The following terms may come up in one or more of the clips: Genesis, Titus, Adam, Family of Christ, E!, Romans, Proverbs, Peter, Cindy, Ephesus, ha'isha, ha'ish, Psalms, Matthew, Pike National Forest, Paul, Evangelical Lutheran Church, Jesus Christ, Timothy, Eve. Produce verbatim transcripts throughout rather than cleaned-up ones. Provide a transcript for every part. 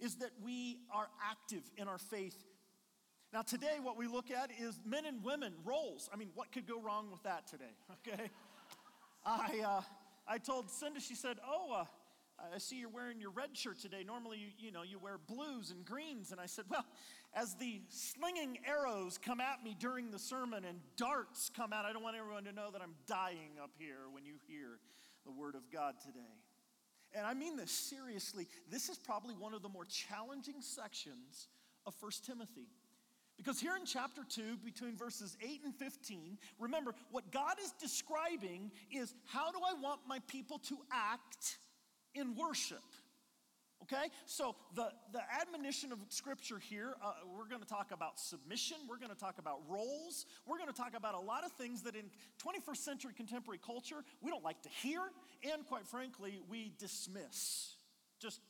is that we are active in our faith. Now today what we look at is men and women roles. I mean, what could go wrong with that today, okay? I uh, I told Cindy, she said, oh, uh, I see you're wearing your red shirt today. Normally, you, you know, you wear blues and greens. And I said, well, as the slinging arrows come at me during the sermon and darts come out, I don't want everyone to know that I'm dying up here when you hear the word of God today. And I mean this seriously. This is probably one of the more challenging sections of First Timothy. Because here in chapter two, between verses eight and fifteen, remember, what God is describing is, how do I want my people to act in worship? Okay? So the, the admonition of Scripture here, uh, we're going to talk about submission. We're going to talk about roles. We're going to talk about a lot of things that in twenty-first century contemporary culture, we don't like to hear. And quite frankly, we dismiss just,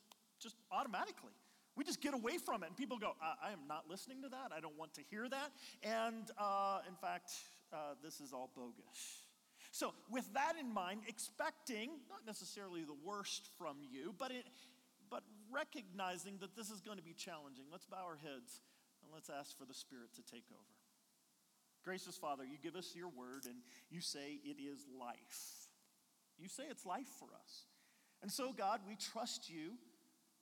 just automatically. We just get away from it, and people go, I, I am not listening to that. I don't want to hear that. And uh, in fact, uh, this is all bogus. So with that in mind, expecting not necessarily the worst from you, but it, but recognizing that this is going to be challenging, let's bow our heads and let's ask for the Spirit to take over. Gracious Father, you give us your word, and you say it is life. You say it's life for us. And so, God, we trust you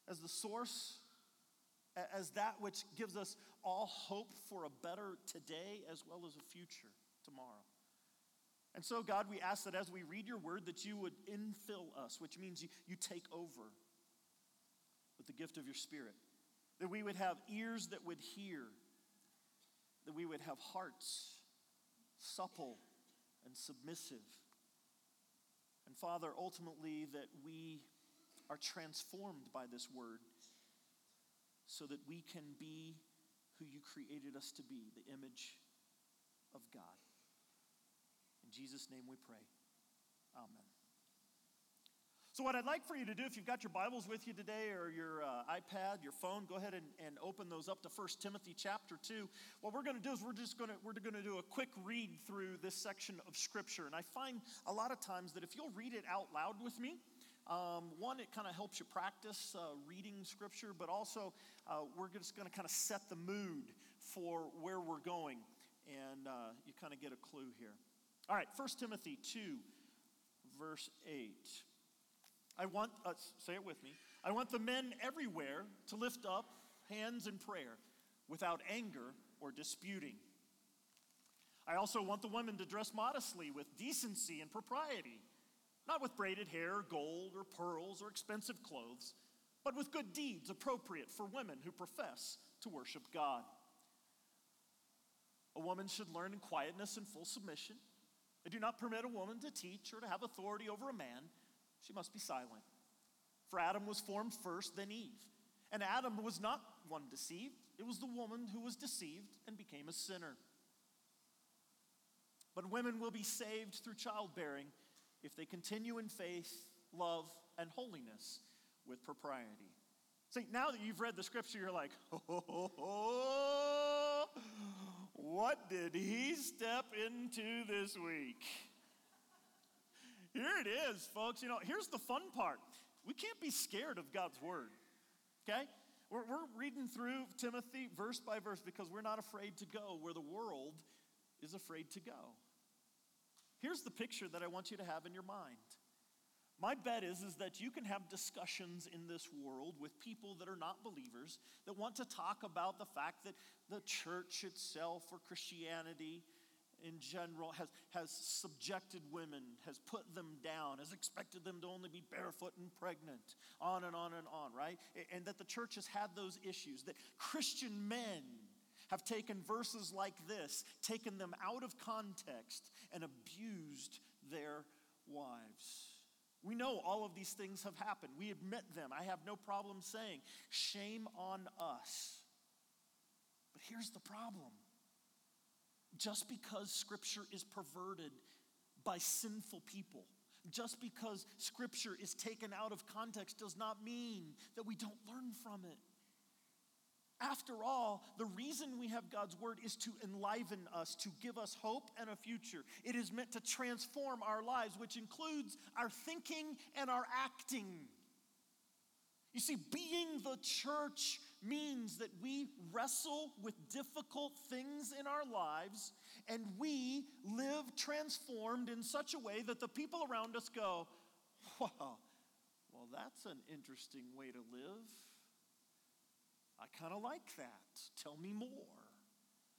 as the source, as that which gives us all hope for a better today as well as a future tomorrow. And so, God, we ask that as we read your word, that you would infill us, which means you, you take over with the gift of your Spirit, that we would have ears that would hear, that we would have hearts supple and submissive. And Father, ultimately, that we are transformed by this word, so that we can be who you created us to be, the image of God. In Jesus' name we pray. Amen. So what I'd like for you to do, if you've got your Bibles with you today or your uh, iPad, your phone, go ahead and, and open those up to First Timothy chapter two. What we're going to do is we're just going to we're going to do a quick read through this section of Scripture. And I find a lot of times that if you'll read it out loud with me, Um, one, it kind of helps you practice uh, reading Scripture, but also uh, we're just going to kind of set the mood for where we're going, and uh, you kind of get a clue here. All right, First Timothy two, verse eight. I want, uh, say it with me, I want the men everywhere to lift up hands in prayer without anger or disputing. I also want the women to dress modestly with decency and propriety, not with braided hair, gold, or pearls, or expensive clothes, but with good deeds appropriate for women who profess to worship God. A woman should learn in quietness and full submission. They do not permit a woman to teach or to have authority over a man. She must be silent. For Adam was formed first, then Eve. And Adam was not one deceived. It was the woman who was deceived and became a sinner. But women will be saved through childbearing if they continue in faith, love, and holiness with propriety. See, now that you've read the Scripture, you're like, oh, what did he step into this week? Here it is, folks. You know, here's the fun part. We can't be scared of God's word, okay? We're, we're reading through Timothy verse by verse because we're not afraid to go where the world is afraid to go. Here's the picture that I want you to have in your mind. My bet is, is that you can have discussions in this world with people that are not believers that want to talk about the fact that the church itself or Christianity in general has, has subjected women, has put them down, has expected them to only be barefoot and pregnant, on and on and on, right? And that the church has had those issues, that Christian men have taken verses like this, taken them out of context, and abused their wives. We know all of these things have happened. We admit them. I have no problem saying, shame on us. But here's the problem. Just because Scripture is perverted by sinful people, just because Scripture is taken out of context does not mean that we don't learn from it. After all, the reason we have God's word is to enliven us, to give us hope and a future. It is meant to transform our lives, which includes our thinking and our acting. You see, being the church means that we wrestle with difficult things in our lives, and we live transformed in such a way that the people around us go, wow, well, that's an interesting way to live. I kind of like that. Tell me more.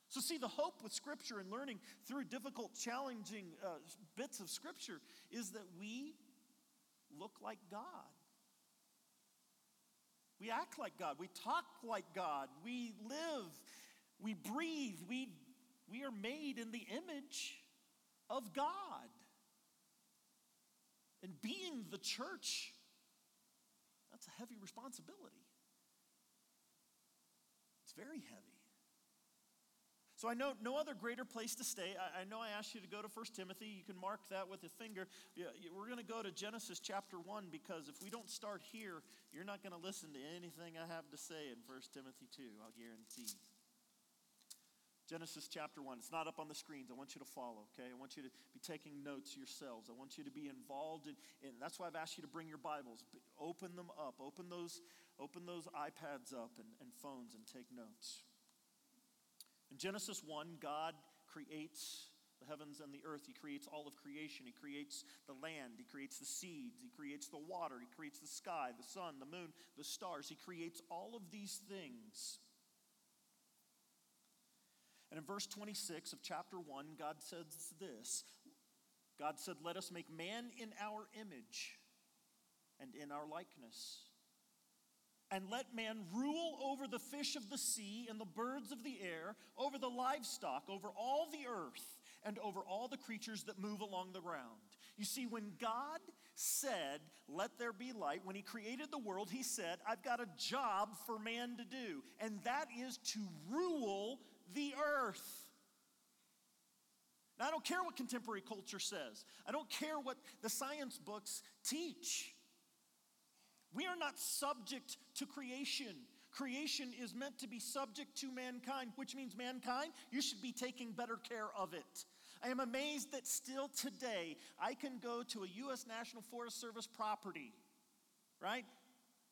So see, the hope with Scripture and learning through difficult, challenging uh, bits of Scripture is that we look like God. We act like God. We talk like God. We live. We breathe. We, we are made in the image of God. And being the church, that's a heavy responsibility. It's very heavy. So I know no other greater place to stay. I, I know I asked you to go to First Timothy. You can mark that with a finger. Yeah, we're going to go to Genesis chapter one, because if we don't start here, you're not going to listen to anything I have to say in First Timothy two, I'll guarantee. Genesis chapter one. It's not up on the screens. I want you to follow, okay? I want you to be taking notes yourselves. I want you to be involved in, and that's why I've asked you to bring your Bibles. Open them up. Open those, open those iPads up and, and phones and take notes. In Genesis one, God creates the heavens and the earth. He creates all of creation. He creates the land. He creates the seeds. He creates the water. He creates the sky, the sun, the moon, the stars. He creates all of these things. And in verse twenty-six of chapter one, God says this. God said, "Let us make man in our image and in our likeness. And let man rule over the fish of the sea and the birds of the air, over the livestock, over all the earth, and over all the creatures that move along the ground." You see, when God said, "Let there be light," when he created the world, he said, "I've got a job for man to do, and that is to rule the earth." Now, I don't care what contemporary culture says. I don't care what the science books teach. We are not subject to creation. Creation is meant to be subject to mankind, which means mankind, you should be taking better care of it. I am amazed that still today, I can go to a U S National Forest Service property, right?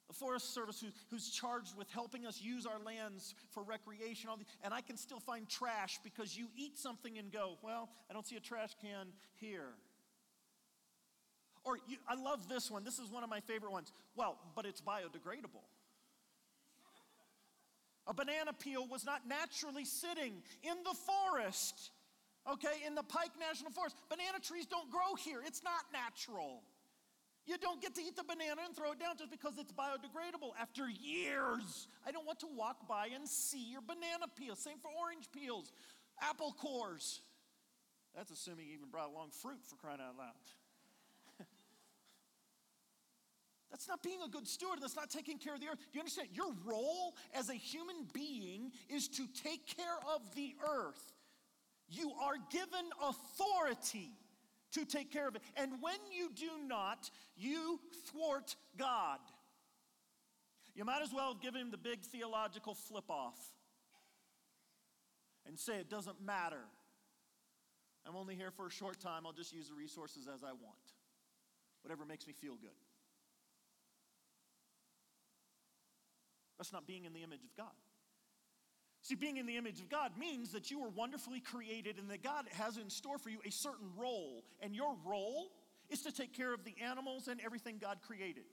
The Forest Service who, who's charged with helping us use our lands for recreation, all the, and I can still find trash because you eat something and go, well, I don't see a trash can here. Or you, I love this one. This is one of my favorite ones. Well, but it's biodegradable. A banana peel was not naturally sitting in the forest, okay, in the Pike National Forest. Banana trees don't grow here. It's not natural. You don't get to eat the banana and throw it down just because it's biodegradable. After years, I don't want to walk by and see your banana peel. Same for orange peels, apple cores. That's assuming you even brought along fruit, for crying out loud. That's not being a good steward. That's not taking care of the earth. Do you understand? Your role as a human being is to take care of the earth. You are given authority to take care of it. And when you do not, you thwart God. You might as well have given him the big theological flip-off and say it doesn't matter. I'm only here for a short time. I'll just use the resources as I want. Whatever makes me feel good. That's not being in the image of God. See, being in the image of God means that you were wonderfully created and that God has in store for you a certain role. And your role is to take care of the animals and everything God created.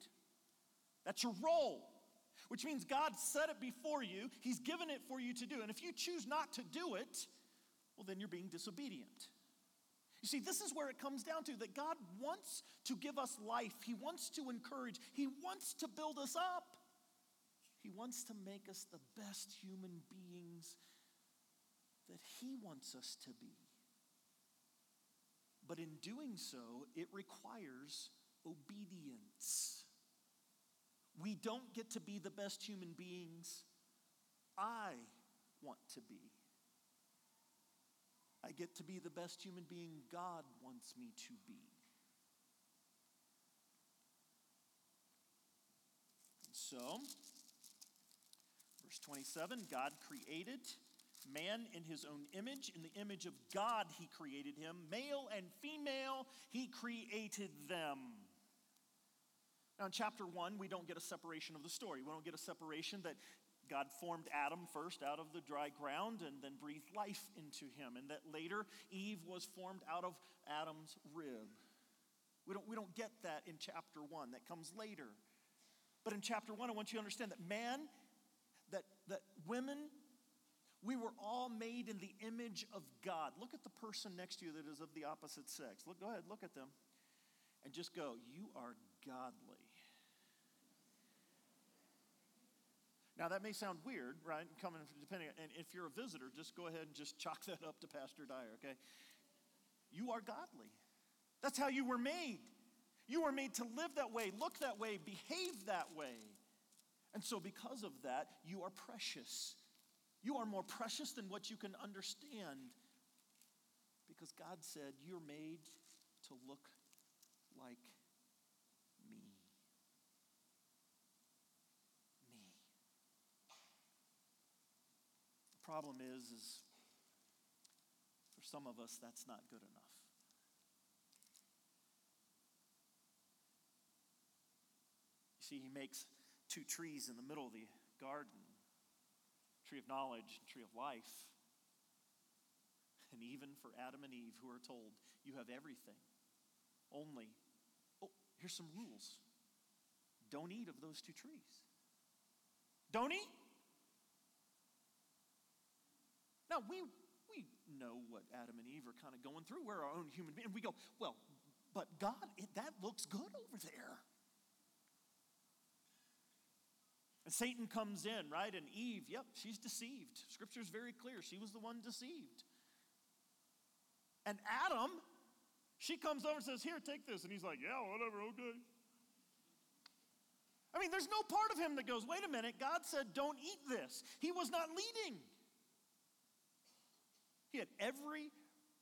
That's your role. Which means God set it before you. He's given it for you to do. And if you choose not to do it, well, then you're being disobedient. You see, this is where it comes down to that God wants to give us life. He wants to encourage. He wants to build us up. He wants to make us the best human beings that he wants us to be. But in doing so, it requires obedience. We don't get to be the best human beings I want to be. I get to be the best human being God wants me to be. And so, verse twenty-seven, God created man in his own image. In the image of God, he created him. Male and female, he created them. Now in chapter one, we don't get a separation of the story. We don't get a separation that God formed Adam first out of the dry ground and then breathed life into him, and that later Eve was formed out of Adam's rib. We don't, we don't get that in chapter one. That comes later. But in chapter one, I want you to understand that man, that, that women, we were all made in the image of God. Look at the person next to you that is of the opposite sex. Look, go ahead, look at them. And just go, you are godly. Now that may sound weird, right? Coming from, depending, and if you're a visitor, just go ahead and just chalk that up to Pastor Dyer, okay? You are godly. That's how you were made. You were made to live that way, look that way, behave that way. And so because of that, you are precious. You are more precious than what you can understand, because God said, you're made to look like me. Me. The problem is, is for some of us, that's not good enough. You see, he makes two trees in the middle of the garden. Tree of knowledge and tree of life. And even for Adam and Eve, who are told, you have everything. Only, oh, here's some rules. Don't eat of those two trees. Don't eat. Now, we we know what Adam and Eve are kind of going through. We're our own human beings. And we go, well, but God, it, that looks good over there. And Satan comes in, right? And Eve, yep, she's deceived. Scripture's very clear. She was the one deceived. And Adam, she comes over and says, here, take this. And he's like, yeah, whatever, okay. I mean, there's no part of him that goes, wait a minute, God said don't eat this. He was not leading. He had every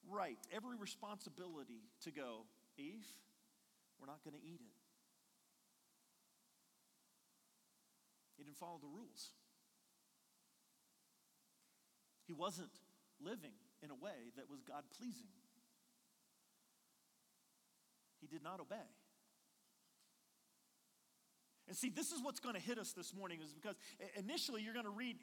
right, every responsibility to go, Eve, we're not going to eat it. He didn't follow the rules. He wasn't living in a way that was God-pleasing. He did not obey. And see, this is what's going to hit us this morning, is because initially you're going to read,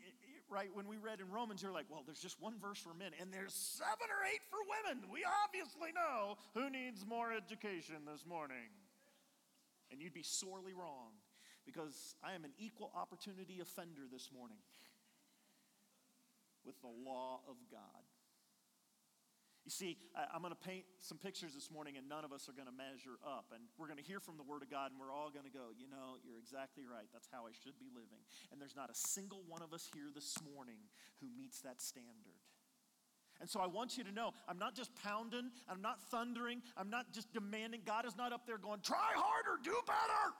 right, when we read in Romans, you're like, well, there's just one verse for men, and there's seven or eight for women. We obviously know who needs more education this morning. And you'd be sorely wrong. Because I am an equal opportunity offender this morning with the law of God. You see, I'm going to paint some pictures this morning, and none of us are going to measure up. And we're going to hear from the Word of God, and we're all going to go, you know, you're exactly right. That's how I should be living. And there's not a single one of us here this morning who meets that standard. And so I want you to know, I'm not just pounding, I'm not thundering, I'm not just demanding. God is not up there going, try harder, do better.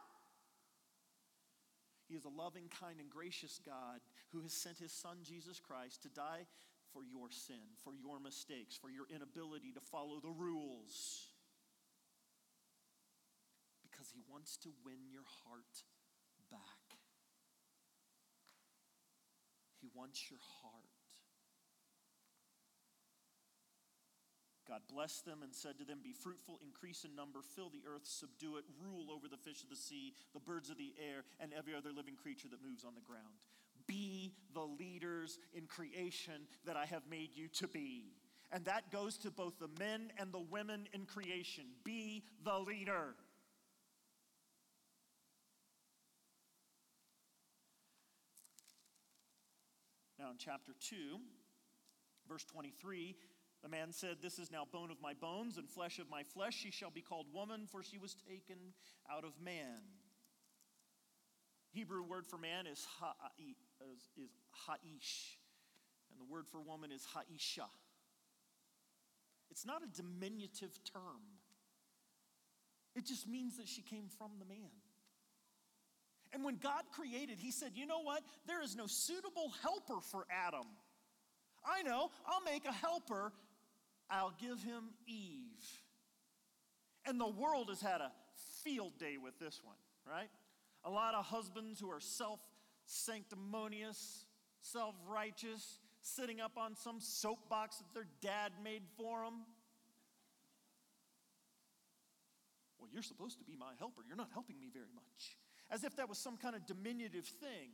He is a loving, kind, and gracious God who has sent his son, Jesus Christ, to die for your sin, for your mistakes, for your inability to follow the rules. Because he wants to win your heart back. He wants your heart. God blessed them and said to them, be fruitful, increase in number, fill the earth, subdue it, rule over the fish of the sea, the birds of the air, and every other living creature that moves on the ground. Be the leaders in creation that I have made you to be. And that goes to both the men and the women in creation. Be the leader. Now in chapter two, verse twenty-three, the man said, this is now bone of my bones and flesh of my flesh. She shall be called woman, for she was taken out of man. Hebrew word for man is ha'ish, and the word for woman is ha'isha. It's not a diminutive term. It just means that she came from the man. And when God created, he said, you know what? There is no suitable helper for Adam. I know, I'll make a helper. I'll give him Eve. And the world has had a field day with this one, right? A lot of husbands who are self-sanctimonious, self-righteous, sitting up on some soapbox that their dad made for them. well, you're supposed to be my helper. You're not helping me very much. As if that was some kind of diminutive thing.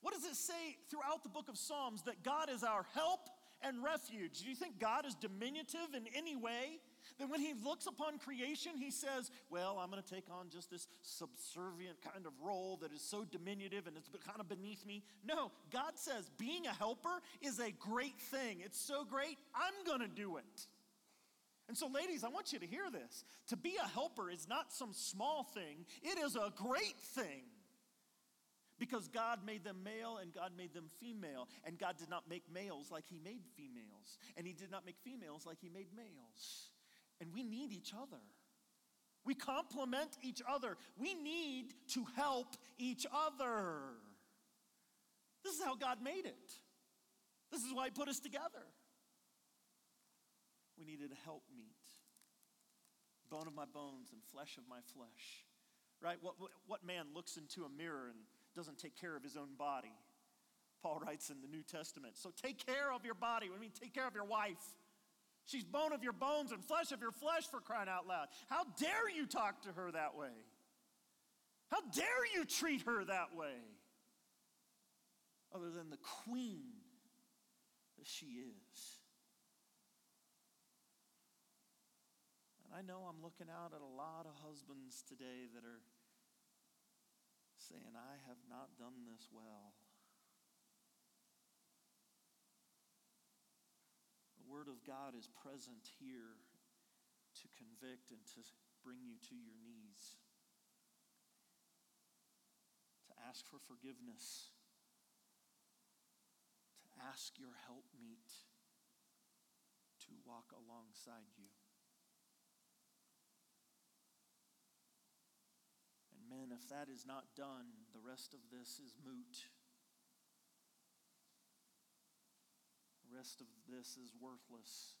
What does it say throughout the book of Psalms that God is our help and refuge? Do you think God is diminutive in any way? That when he looks upon creation, he says, well, I'm going to take on just this subservient kind of role that is so diminutive and it's kind of beneath me. No, God says being a helper is a great thing. It's so great, I'm going to do it. And so ladies, I want you to hear this. To be a helper is not some small thing. It is a great thing. Because God made them male and God made them female. And God did not make males like he made females. And he did not make females like he made males. And we need each other. We complement each other. We need to help each other. This is how God made it. This is why he put us together. We needed a help meet. Bone of my bones and flesh of my flesh. Right? What, what man looks into a mirror and doesn't take care of his own body? Paul writes in the New Testament. So take care of your body. I mean, take care of your wife. She's bone of your bones and flesh of your flesh, for crying out loud. How dare you talk to her that way? How dare you treat her that way? Other than the queen that she is. And I know I'm looking out at a lot of husbands today that are saying, I have not done this well. The word of God is present here to convict and to bring you to your knees, to ask for forgiveness, to ask your helpmeet to walk alongside you. And men, if that is not done, the rest of this is moot. The rest of this is worthless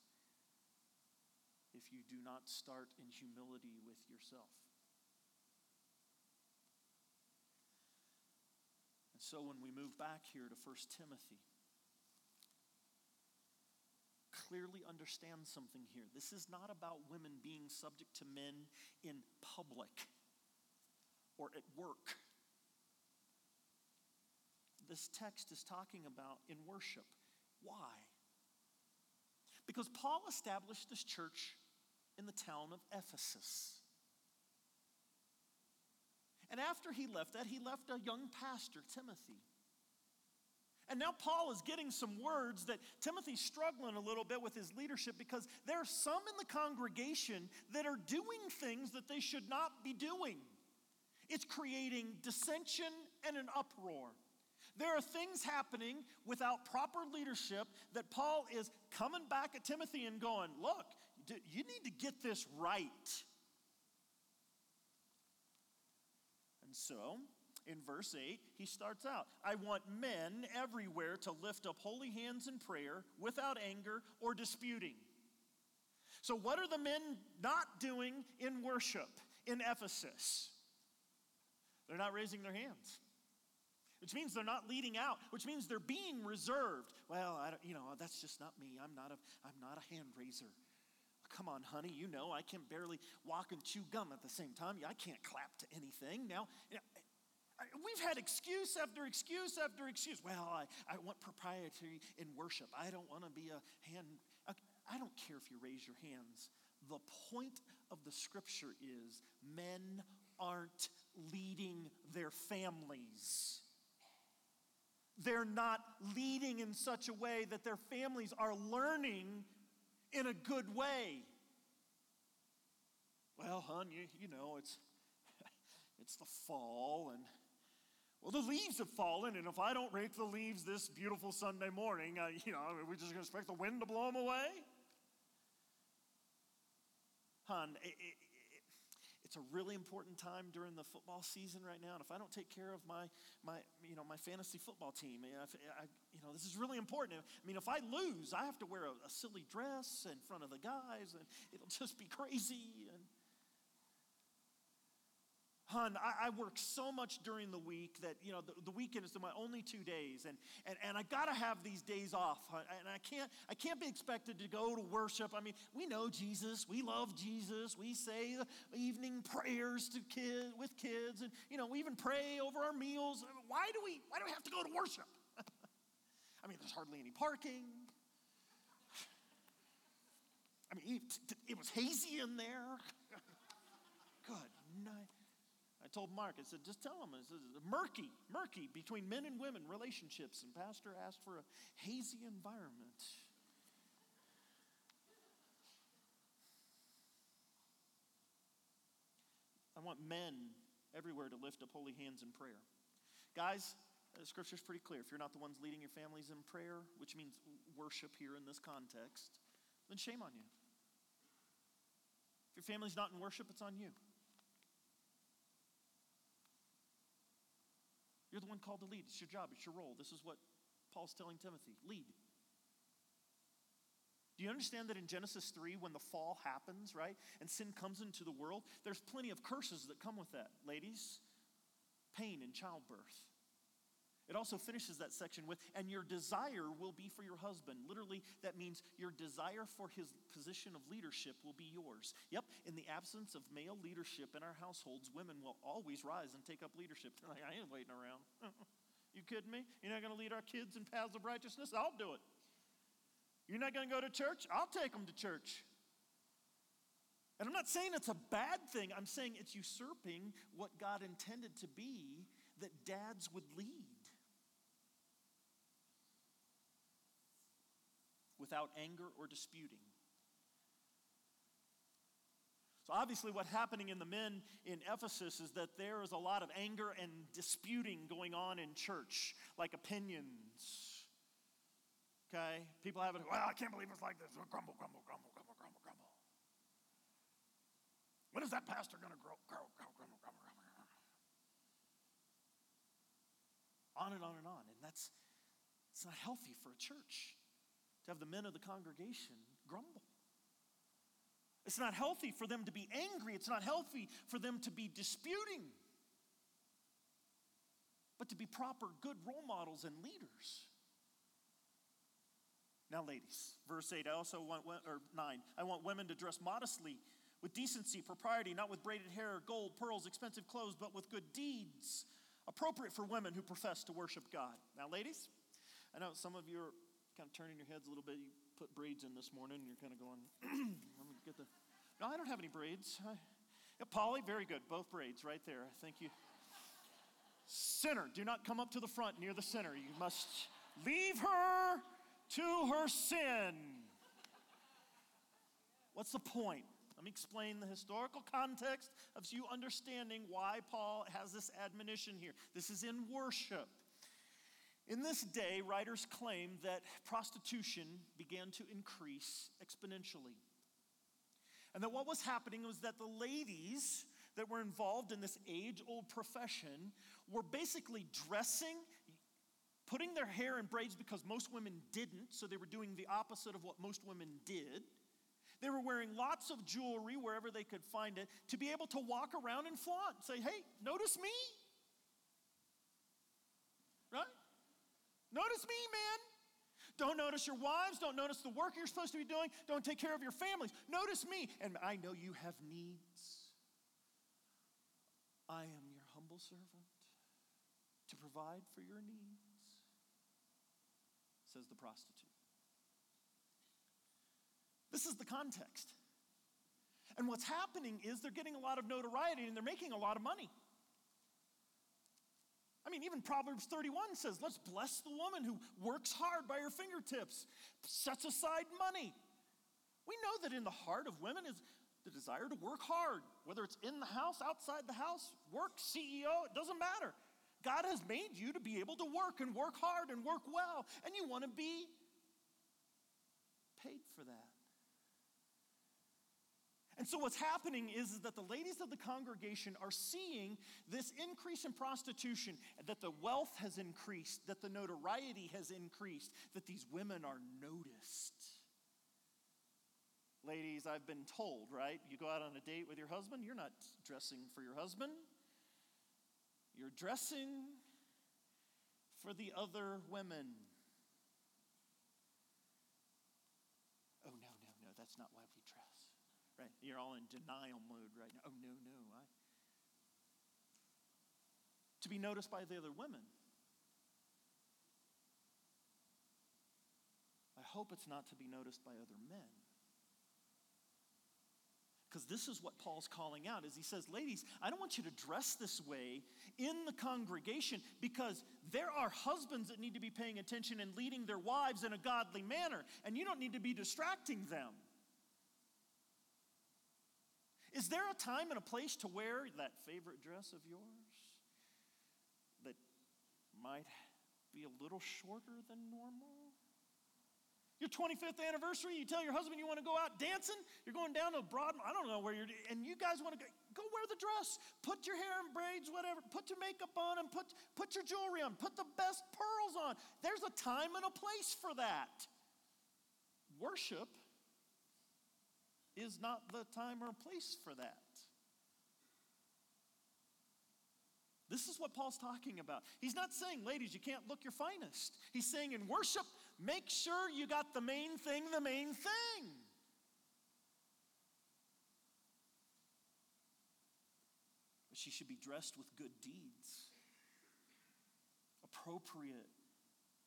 if you do not start in humility with yourself. And so when we move back here to First Timothy, clearly understand something here. This is not about women being subject to men in public or at work. This text is talking about in worship. Why? Because Paul established this church in the town of Ephesus. And after he left that, he left a young pastor, Timothy. And now Paul is getting some words that Timothy's struggling a little bit with his leadership, because there are some in the congregation that are doing things that they should not be doing. It's creating dissension and an uproar. There are things happening without proper leadership that Paul is coming back at Timothy and going, look, you need to get this right. And so, in verse eight, he starts out, I want men everywhere to lift up holy hands in prayer without anger or disputing. So what are the men not doing in worship in Ephesus? They're not raising their hands. Which means they're not leading out, which means they're being reserved. Well, I don't, you know, that's just not me. I'm not a, I'm not a hand raiser. Come on, honey, you know, I can barely walk and chew gum at the same time. I can't clap to anything. Now, you know, we've had excuse after excuse after excuse. Well, I, I want propriety in worship. I don't want to be a hand. I don't care if you raise your hands. The point of the scripture is men aren't leading their families. They're not leading in such a way that their families are learning in a good way. Well, hon, you, you know, it's it's the fall, and well, the leaves have fallen, and if I don't rake the leaves this beautiful Sunday morning, uh, you know, we're just going to expect the wind to blow them away? Hon, it, it, it, it's a really important time during the football season right now, and if I don't take care of my, my you know, my fantasy football team, if I, you know, this is really important. I mean, if I lose, I have to wear a, a silly dress in front of the guys, and it'll just be crazy. And hun, I, I work so much during the week that, you know, the, the weekend is my only two days. And, and, and I got to have these days off. Hun, and I can't, I can't be expected to go to worship. I mean, we know Jesus. We love Jesus. We say the evening prayers to kids, with kids. And, you know, we even pray over our meals. Why do we, why do we have to go to worship? I mean, there's hardly any parking. I mean, it was hazy in there. Good night. I told Mark, I said, just tell him. It's murky, murky between men and women relationships. And Pastor asked for a hazy environment. I want men everywhere to lift up holy hands in prayer. Guys, the scripture's pretty clear. If you're not the ones leading your families in prayer, which means worship here in this context, then shame on you. If your family's not in worship, it's on you. You're the one called to lead. It's your job. It's your role. This is what Paul's telling Timothy. Lead. Do you understand that in Genesis three, when the fall happens, right, and sin comes into the world, there's plenty of curses that come with that, ladies. Pain and childbirth. It also finishes that section with, and your desire will be for your husband. Literally, that means your desire for his position of leadership will be yours. Yep, in the absence of male leadership in our households, women will always rise and take up leadership. They're like, I ain't waiting around. You kidding me? You're not going to lead our kids in paths of righteousness? I'll do it. You're not going to go to church? I'll take them to church. And I'm not saying it's a bad thing. I'm saying it's usurping what God intended to be, that dads would lead. Without anger or disputing. So obviously what's happening in the men in Ephesus is that there is a lot of anger and disputing going on in church, like opinions, okay? People have it, well, I can't believe it's like this. Grumble, grumble, grumble, grumble, grumble, grumble. When is that pastor gonna grow? Grumble, grumble, grumble, grumble, grumble. On and on and on, and that's it's not healthy for a church. To have the men of the congregation grumble. It's not healthy for them to be angry. It's not healthy for them to be disputing. But to be proper, good role models and leaders. Now, ladies, verse eight, I also want, or nine, I want women to dress modestly, with decency, propriety, not with braided hair, gold, pearls, expensive clothes, but with good deeds, appropriate for women who profess to worship God. Now, ladies, I know some of you are kind of turning your heads a little bit. You put braids in this morning and you're kind of going, let me get the, no, I don't have any braids. I, yeah, Polly, very good. Both braids right there. Thank you. Sinner, do not come up to the front near the sinner. You must leave her to her sin. What's the point? Let me explain the historical context of you understanding why Paul has this admonition here. This is in worship. In this day, writers claim that prostitution began to increase exponentially. And that what was happening was that the ladies that were involved in this age-old profession were basically dressing, putting their hair in braids because most women didn't, so they were doing the opposite of what most women did. They were wearing lots of jewelry wherever they could find it to be able to walk around and flaunt and say, hey, notice me, right? Notice me, man. Don't notice your wives. Don't notice the work you're supposed to be doing. Don't take care of your families. Notice me. And I know you have needs. I am your humble servant to provide for your needs, says the prostitute. This is the context. And what's happening is they're getting a lot of notoriety and they're making a lot of money. I mean, even Proverbs thirty-one says, let's bless the woman who works hard by her fingertips, sets aside money. We know that in the heart of women is the desire to work hard, whether it's in the house, outside the house, work, C E O, it doesn't matter. God has made you to be able to work and work hard and work well, and you want to be paid for that. And so what's happening is, is that the ladies of the congregation are seeing this increase in prostitution, that the wealth has increased, that the notoriety has increased, that these women are noticed. Ladies, I've been told, right? You go out on a date with your husband, you're not dressing for your husband. You're dressing for the other women. Oh, no, no, no, that's not why we dress. Right? You're all in denial mode right now. Oh, no, no. I... To be noticed by the other women. I hope it's not to be noticed by other men. Because this is what Paul's calling out, is he says, ladies, I don't want you to dress this way in the congregation because there are husbands that need to be paying attention and leading their wives in a godly manner, and you don't need to be distracting them. Is there a time and a place to wear that favorite dress of yours that might be a little shorter than normal? Your twenty-fifth anniversary, you tell your husband you want to go out dancing, you're going down to Broad, I don't know where you're, and you guys want to go, go wear the dress, put your hair in braids, whatever, put your makeup on and put, put your jewelry on, put the best pearls on. There's a time and a place for that. Worship is not the time or place for that. This is what Paul's talking about. He's not saying, ladies, you can't look your finest. He's saying in worship, make sure you got the main thing, the main thing. But she should be dressed with good deeds, appropriate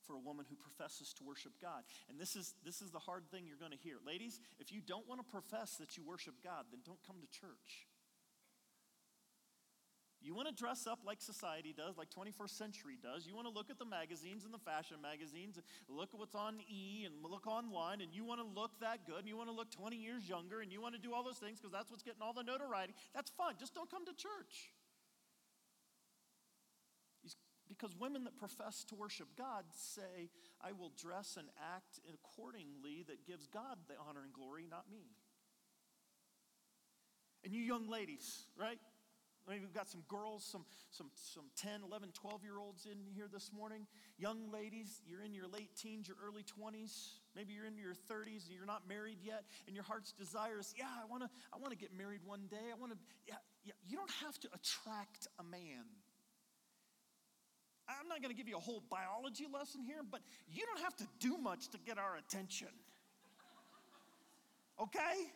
for a woman who professes to worship God. And this is, this is the hard thing you're going to hear. Ladies, if you don't want to profess that you worship God, then don't come to church. You want to dress up like society does, like twenty-first century does. You want to look at the magazines and the fashion magazines, and look at what's on E! and look online, and you want to look that good, and you want to look twenty years younger, and you want to do all those things because that's what's getting all the notoriety. That's fine. Just don't come to church. Because women that profess to worship God say, I will dress and act accordingly that gives God the honor and glory, not me. And you young ladies, right? I mean, we've got some girls, some some some ten, eleven, twelve-year-olds in here this morning. Young ladies, you're in your late teens, your early twenties. Maybe you're in your thirties and you're not married yet. And your heart's desire is, yeah, I want to I want to get married one day. I want to, yeah, yeah. You don't have to attract a man. I'm not going to give you a whole biology lesson here, but you don't have to do much to get our attention. Okay?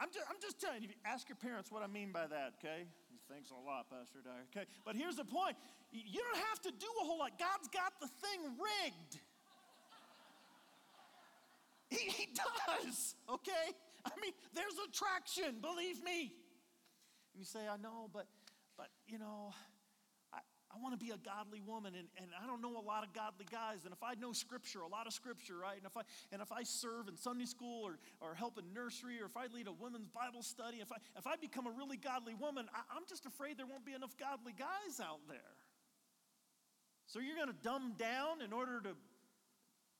I'm just, I'm just telling you, ask your parents what I mean by that, okay? Thanks a lot, Pastor Dyer, okay? But here's the point. You don't have to do a whole lot. God's got the thing rigged. He, he does, okay? I mean, there's attraction, believe me. And you say, I know, but, but you know, I, I want to be a godly woman, and, and I don't know a lot of godly guys, and if I know scripture, a lot of scripture, right? And if I and if I serve in Sunday school or, or help in nursery, or if I lead a women's Bible study, if I if I become a really godly woman, I, I'm just afraid there won't be enough godly guys out there. So you're going to dumb down in order to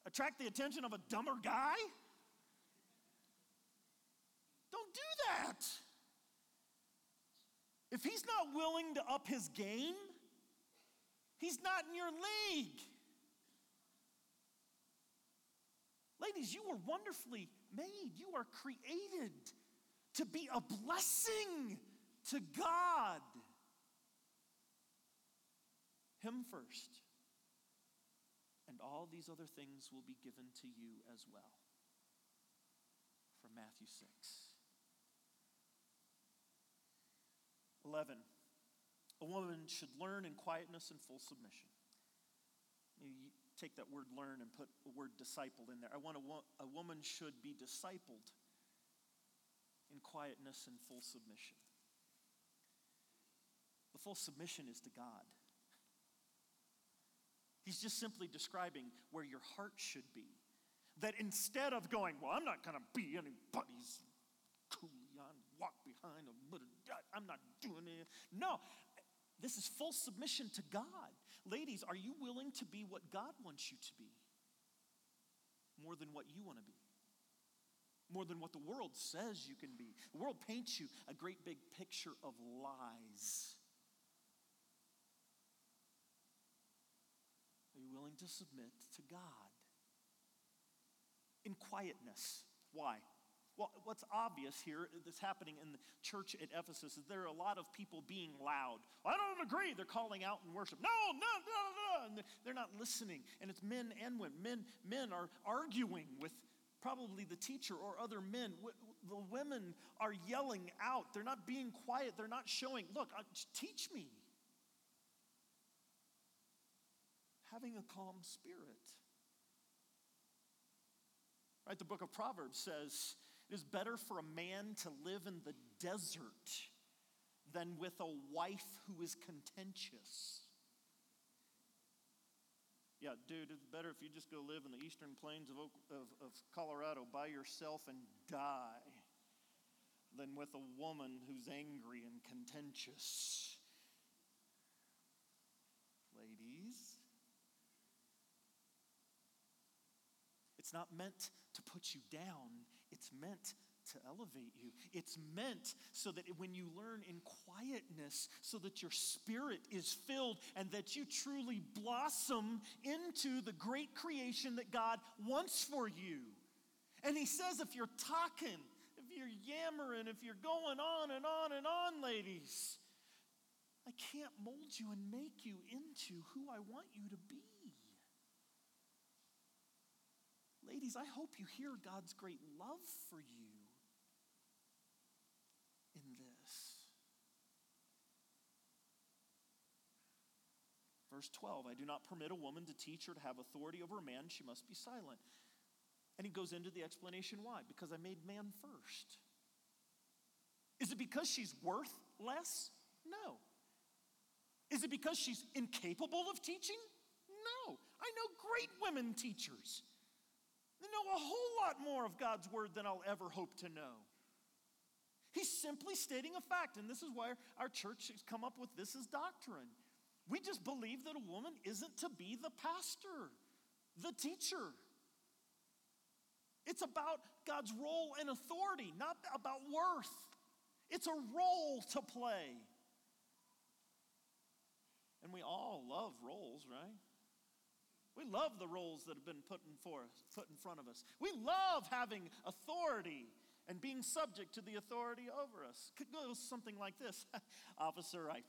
attract the attention of a dumber guy? Don't do that. If he's not willing to up his game, he's not in your league. Ladies, you were wonderfully made. You are created to be a blessing to God. Him first. And all these other things will be given to you as well. From Matthew six. eleven. A woman should learn in quietness and full submission. You take that word learn and put the word disciple in there. I want a, wo- a woman should be discipled in quietness and full submission. The full submission is to God. He's just simply describing where your heart should be. That instead of going, well, I'm not going to be anybody's coolian, walk behind, a, I'm not doing it. No. This is full submission to God. Ladies, are you willing to be what God wants you to be? More than what you want to be. More than what the world says you can be. The world paints you a great big picture of lies. Are you willing to submit to God? In quietness. Why? Well, what's obvious here that's happening in the church at Ephesus is there are a lot of people being loud. I don't agree. They're calling out in worship. No, no, no, no. And they're not listening. And it's men and women. Men, men are arguing with probably the teacher or other men. The women are yelling out. They're not being quiet. They're not showing, look, teach me. Having a calm spirit. Right? The book of Proverbs says, it is better for a man to live in the desert than with a wife who is contentious. Yeah, dude, it's better if you just go live in the eastern plains of, of, of Colorado by yourself and die than with a woman who's angry and contentious. Ladies, it's not meant to put you down. It's meant to elevate you. It's meant so that when you learn in quietness, so that your spirit is filled and that you truly blossom into the great creation that God wants for you. And he says if you're talking, if you're yammering, if you're going on and on and on, ladies, I can't mold you and make you into who I want you to be. Ladies, I hope you hear God's great love for you in this. Verse twelve, I do not permit a woman to teach or to have authority over a man. She must be silent. And he goes into the explanation why. Because I made man first. Is it because she's worth less? No. Is it because she's incapable of teaching? No. I know great women teachers. They know a whole lot more of God's word than I'll ever hope to know. He's simply stating a fact, and this is why our church has come up with this as doctrine. We just believe that a woman isn't to be the pastor, the teacher. It's about God's role and authority, not about worth. It's a role to play. And we all love roles, right? We love the roles that have been put in, for us, put in front of us. We love having authority and being subject to the authority over us. Could go something like this. Officer, I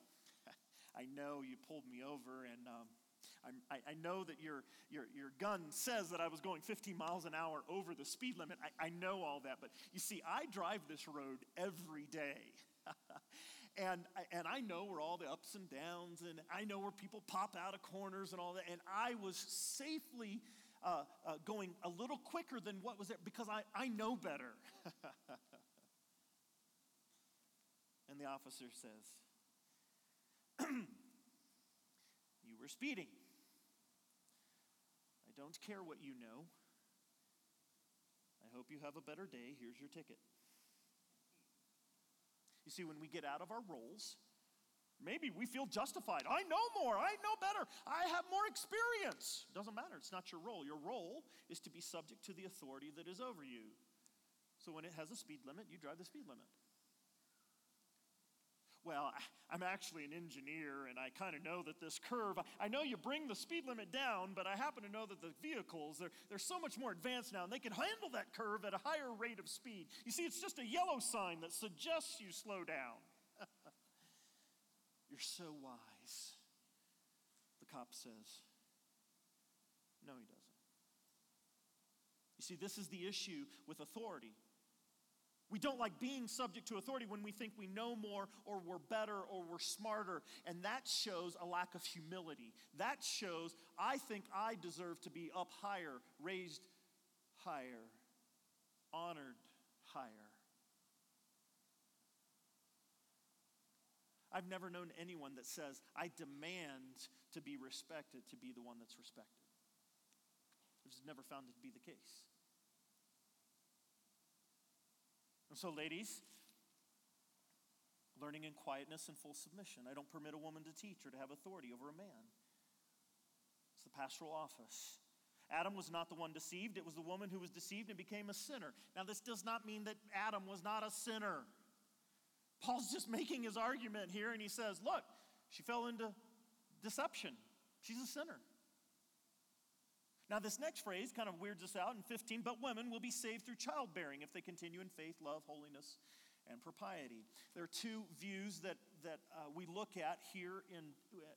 I know you pulled me over, and um, I, I know that your, your, your gun says that I was going fifteen miles an hour over the speed limit. I, I know all that, but you see, I drive this road every day. And, and I know where all the ups and downs, and I know where people pop out of corners and all that. And I was safely uh, uh, going a little quicker than what was there because I, I know better. And the officer says, you were speeding. I don't care what you know. I hope you have a better day. Here's your ticket. You see, when we get out of our roles, maybe we feel justified. I know more. I know better. I have more experience. Doesn't matter. It's not your role. Your role is to be subject to the authority that is over you. So when it has a speed limit, you drive the speed limit. Well, I'm actually an engineer, and I kind of know that this curve, I know you bring the speed limit down, but I happen to know that the vehicles, they're, they're so much more advanced now, and they can handle that curve at a higher rate of speed. You see, it's just a yellow sign that suggests you slow down. You're so wise. The cop says, no, he doesn't. You see, this is the issue with authority. We don't like being subject to authority when we think we know more or we're better or we're smarter. And that shows a lack of humility. That shows I think I deserve to be up higher, raised higher, honored higher. I've never known anyone that says, I demand to be respected, to be the one that's respected. I've just never found it to be the case. And so, ladies, learning in quietness and full submission. I don't permit a woman to teach or to have authority over a man. It's the pastoral office. Adam was not the one deceived. It was the woman who was deceived and became a sinner. Now, this does not mean that Adam was not a sinner. Paul's just making his argument here, and he says, look, she fell into deception. She's a sinner. Now, this next phrase kind of weirds us out in fifteen, but women will be saved through childbearing if they continue in faith, love, holiness, and propriety. There are two views that that uh, we look at here in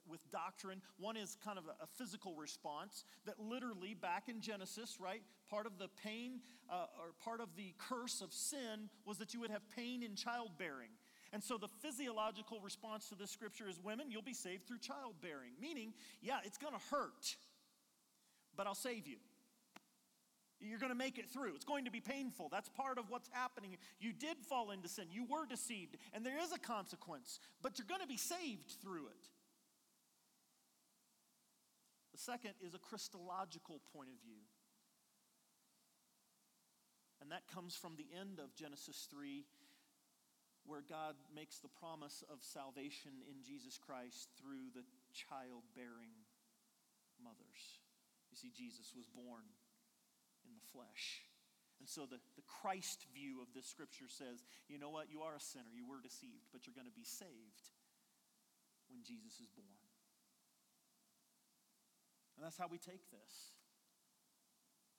with doctrine. One is kind of a, a physical response that literally back in Genesis, right? Part of the pain uh, or part of the curse of sin was that you would have pain in childbearing. And so the physiological response to this scripture is women, you'll be saved through childbearing. Meaning, yeah, it's going to hurt, but I'll save you. You're going to make it through. It's going to be painful. That's part of what's happening. You did fall into sin. You were deceived. And there is a consequence. But you're going to be saved through it. The second is a Christological point of view. And that comes from the end of Genesis three, where God makes the promise of salvation in Jesus Christ through the childbearing mothers. You see, Jesus was born in the flesh. And so the, the Christ view of this scripture says, you know what, you are a sinner, you were deceived, but you're going to be saved when Jesus is born. And that's how we take this.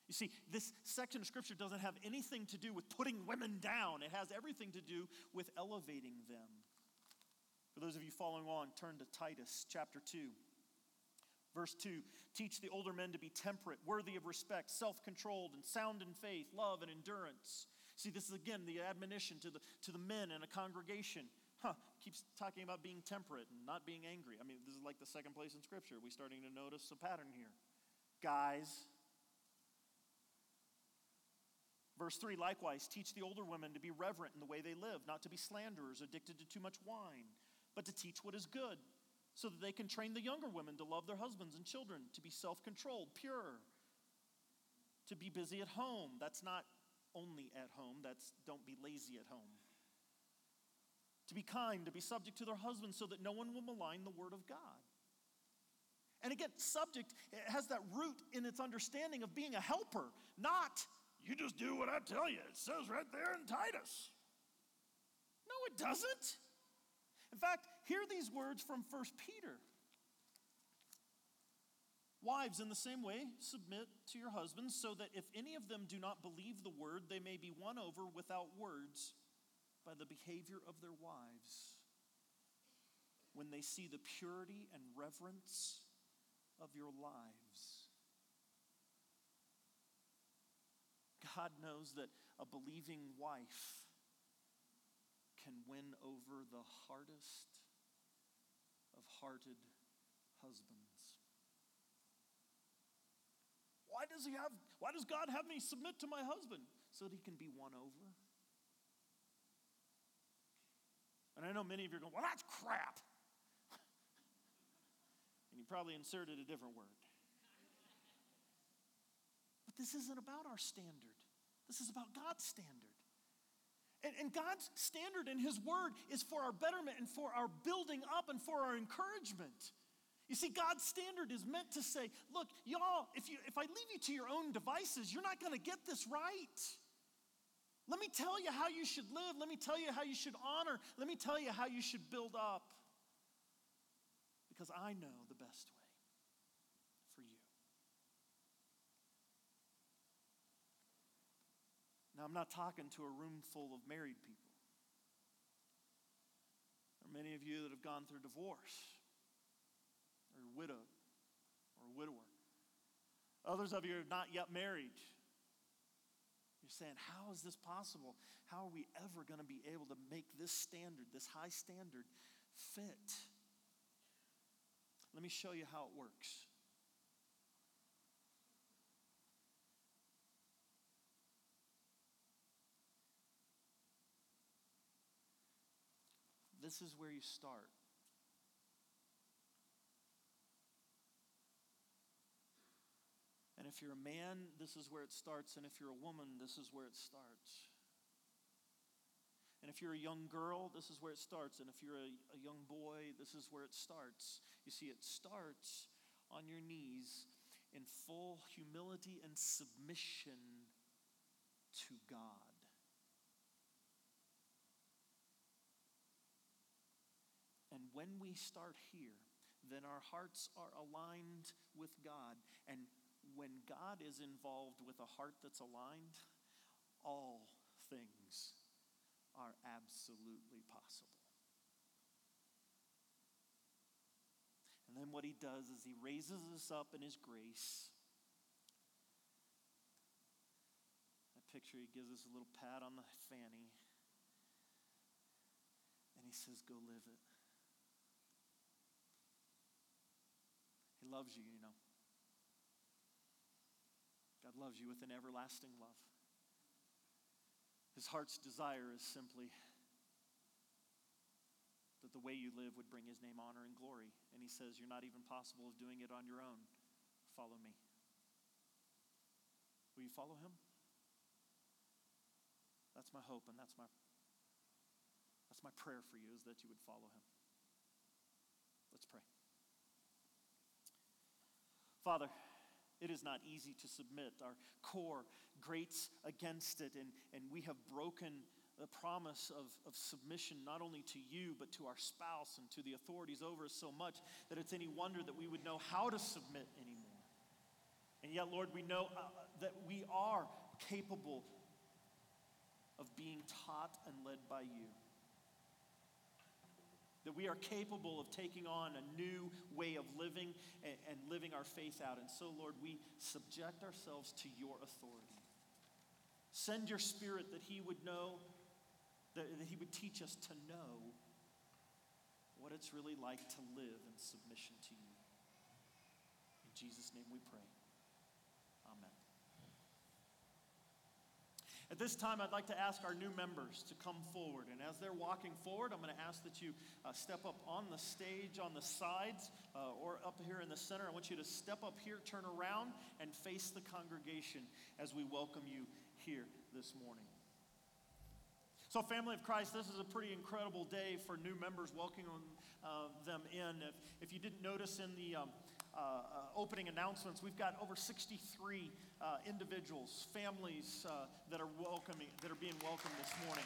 You see, this section of scripture doesn't have anything to do with putting women down. It has everything to do with elevating them. For those of you following on, turn to Titus chapter two. Verse two, teach the older men to be temperate, worthy of respect, self-controlled, and sound in faith, love, and endurance. See, this is again the admonition to the to the men in a congregation. Huh, keeps talking about being temperate and not being angry. I mean, this is like the second place in Scripture. We're starting to notice a pattern here. Guys. Verse three, likewise, teach the older women to be reverent in the way they live, not to be slanderers, addicted to too much wine, but to teach what is good, so that they can train the younger women to love their husbands and children, to be self-controlled, pure, to be busy at home. That's not only at home, that's don't be lazy at home. To be kind, to be subject to their husbands, so that no one will malign the word of God. And again, subject has that root in its understanding of being a helper, not you just do what I tell you. It says right there in Titus. No, it doesn't. In fact, hear these words from First Peter. Wives, in the same way, submit to your husbands, so that if any of them do not believe the word, they may be won over without words by the behavior of their wives, when they see the purity and reverence of your lives. God knows that a believing wife can win over the hardest of hearted husbands. Why does he have, why does God have me submit to my husband? So that he can be won over. And I know many of you are going, well, that's crap. And you probably inserted a different word. This isn't about our standard. This is about God's standard. And, and God's standard in his word is for our betterment and for our building up and for our encouragement. You see, God's standard is meant to say, look, y'all, if you if I leave you to your own devices, you're not going to get this right. Let me tell you how you should live. Let me tell you how you should honor. Let me tell you how you should build up. Because I know the best way for you. Now, I'm not talking to a room full of married people. There are many of you that have gone through divorce, or you're widowed, or a widower. Others of you are not yet married. You're saying, how is this possible? How are we ever going to be able to make this standard, this high standard, fit? Let me show you how it works. This is where you start. And if you're a man, this is where it starts. And if you're a woman, this is where it starts. And if you're a young girl, this is where it starts. And if you're a, a young boy, this is where it starts. You see, it starts on your knees in full humility and submission to God. And when we start here, then our hearts are aligned with God. And when when God is involved with a heart that's aligned, all things are absolutely possible. And then what he does is he raises us up in his grace. That picture, he gives us a little pat on the fanny. And he says, go live it. He loves you, you know. God loves you with an everlasting love. His heart's desire is simply that the way you live would bring his name honor and glory. And he says, you're not even possible of doing it on your own. Follow me. Will you follow him? That's my hope, and that's my that's my prayer for you, is that you would follow him. Let's pray. Father, it is not easy to submit. Our core grates against it, and, and we have broken the promise of, of submission not only to you, but to our spouse and to the authorities over us so much that it's any wonder that we would know how to submit anymore. And yet, Lord, we know uh, that we are capable of being taught and led by you. That we are capable of taking on a new way of living and, and living our faith out. And so, Lord, we subject ourselves to your authority. Send your Spirit that he would know, that, that he would teach us to know what it's really like to live in submission to you. In Jesus' name we pray. Amen. At this time, I'd like to ask our new members to come forward. And as they're walking forward, I'm going to ask that you uh, step up on the stage, on the sides, uh, or up here in the center. I want you to step up here, turn around, and face the congregation as we welcome you here this morning. So, Family of Christ, this is a pretty incredible day for new members, welcoming uh, them in. If, if you didn't notice in the um, uh, uh, opening announcements, we've got over sixty-three uh, individuals, families uh, that are welcoming, that are being welcomed this morning.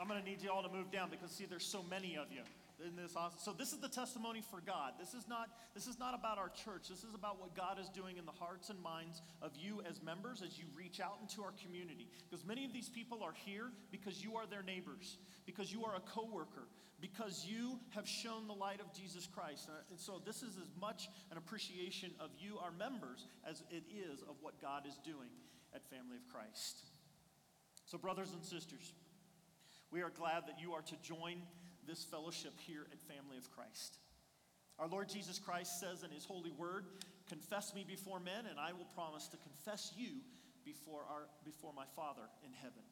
I'm going to need you all to move down because, see, there's so many of you. Isn't this awesome? So this is the testimony for God. This is not, this is not about our church. This is about what God is doing in the hearts and minds of you as members as you reach out into our community. Because many of these people are here because you are their neighbors, because you are a coworker, because you have shown the light of Jesus Christ. And so this is as much an appreciation of you, our members, as it is of what God is doing at Family of Christ. So brothers and sisters, we are glad that you are to join this fellowship here at Family of Christ. Our Lord Jesus Christ says in his holy word, confess me before men, and I will promise to confess you before our before my Father in heaven.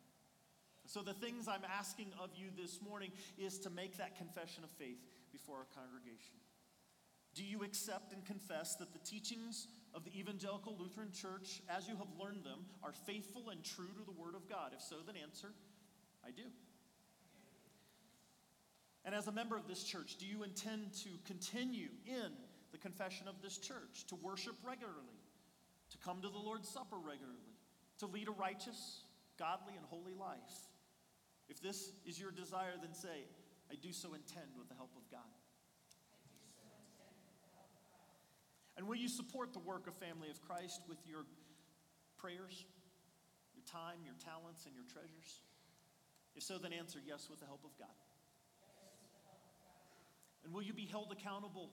So the things I'm asking of you this morning is to make that confession of faith before our congregation. Do you accept and confess that the teachings of the Evangelical Lutheran Church, as you have learned them, are faithful and true to the word of God? If so, then answer, I do. And as a member of this church, do you intend to continue in the confession of this church, to worship regularly, to come to the Lord's Supper regularly, to lead a righteous, godly, and holy life? If this is your desire, then say, I do so intend with the help of God. I do so intend with the help of God. And will you support the work of Family of Christ with your prayers, your time, your talents, and your treasures? If so, then answer yes with the help of God. And will you be held accountable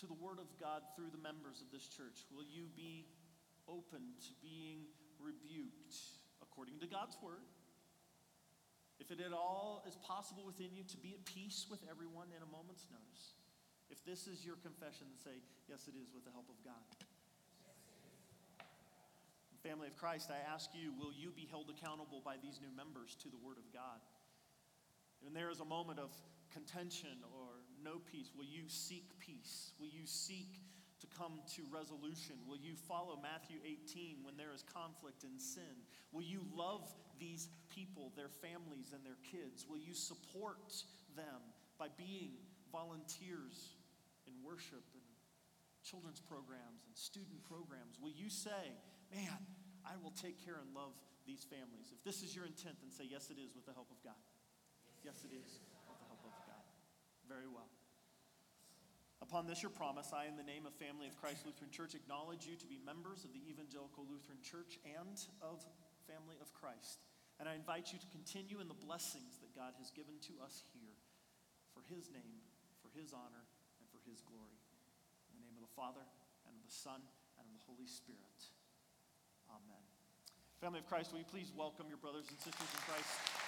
to the word of God through the members of this church? Will you be open to being rebuked according to God's word? If it at all is possible within you to be at peace with everyone in a moment's notice. If this is your confession, say, yes, it is with the help of God. Family of Christ, I ask you, will you be held accountable by these new members to the word of God? When there is a moment of contention or no peace, will you seek peace? Will you seek to come to resolution? Will you follow Matthew eighteen when there is conflict and sin? Will you love these people, their families, and their kids? Will you support them by being volunteers in worship and children's programs and student programs? Will you say, man, I will take care and love these families? If this is your intent, then say, yes, it is with the help of God. Yes, it is with the help of God. very well. Upon this your promise, I, in the name of Family of Christ Lutheran Church, acknowledge you to be members of the Evangelical Lutheran Church and of Family of Christ. And I invite you to continue in the blessings that God has given to us here for his name, for his honor, and for his glory. In the name of the Father, and of the Son, and of the Holy Spirit. Amen. Family of Christ, will you please welcome your brothers and sisters in Christ?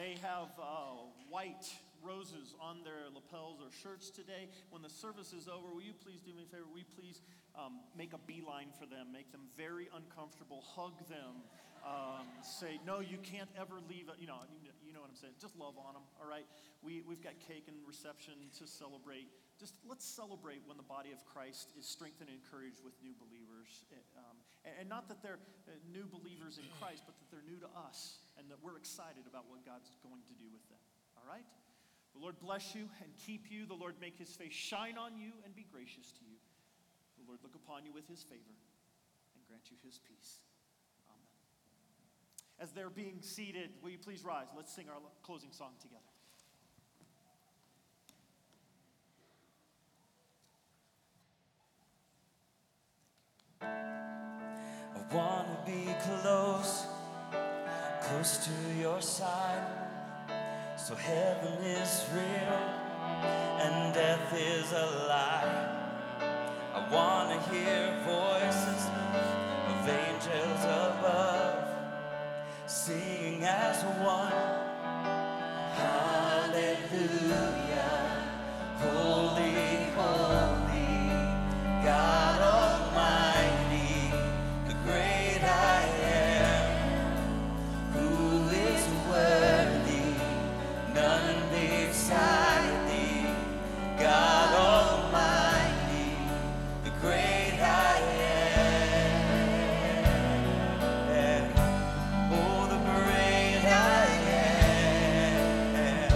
They have uh, white roses on their lapels or shirts today. When the service is over, will you please do me a favor? Will you please um, make a beeline for them, make them very uncomfortable, hug them, um, say, no, you can't ever leave. You know, you know what I'm saying. Just love on them, all right? We, we've got cake and reception to celebrate. Just let's celebrate when the body of Christ is strengthened and encouraged with new believers. Um, and, and not that they're new believers in Christ, but that they're new to us and that we're excited about what God's going to do with them, all right? The Lord bless you and keep you. The Lord make his face shine on you and be gracious to you. The Lord look upon you with his favor and grant you his peace. Amen. As they're being seated, will you please rise? Let's sing our closing song together. I want to be close, close to your side. So heaven is real and death is a lie. I wanna hear voices of angels above, singing as one, hallelujah, holy, holy, God Almighty, the great I am, who is worthy. None beside thee, God Almighty, the great I am. Oh, the great I am.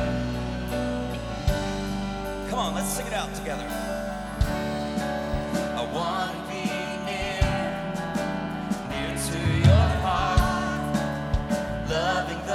Come on, let's sing it out together. I want to be near, near to your heart, loving the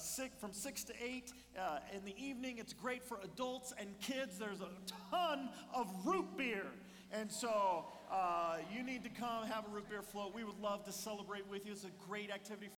six, from six to eight uh, in the evening. It's great for adults and kids. There's a ton of root beer. And so uh, you need to come have a root beer float. We would love to celebrate with you. It's a great activity